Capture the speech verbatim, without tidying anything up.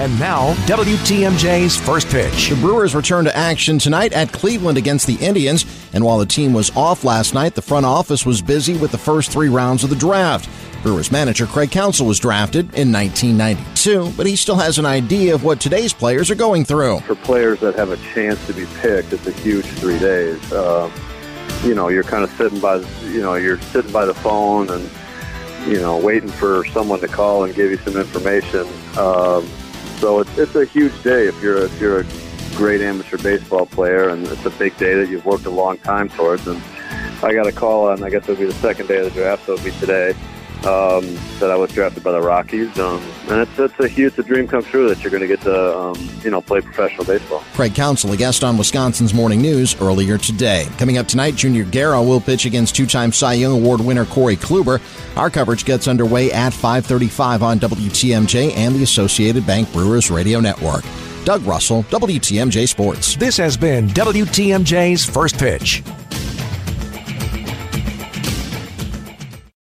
And now, W T M J's First Pitch. The Brewers return to action tonight at Cleveland against the Indians. And while the team was off last night, the front office was busy with the first three rounds of the draft. Brewers manager Craig Counsell was drafted in nineteen ninety-two, but he still has an idea of what today's players are going through. For players that have a chance to be picked, it's a huge three days. Uh, you know, you're kind of sitting by, you know, you're sitting by the phone and, you know, waiting for someone to call and give you some information. Um, so it's, it's a huge day if you're a, if you're a great amateur baseball player, and it's a big day that you've worked a long time towards. And I got a call on, I guess it'll be the second day of the draft, so it'll be today. Um, that I was drafted by the Rockies, um, and it's, it's a huge a dream come true that you're going to get to um, you know play professional baseball. Craig Counsell, a guest on Wisconsin's Morning News earlier today. Coming up tonight, Junior Guerra will pitch against two-time Cy Young Award winner Corey Kluber. Our coverage gets underway at five thirty-five on W T M J and the Associated Bank Brewers Radio Network. Doug Russell, W T M J Sports. This has been W T M J's First Pitch.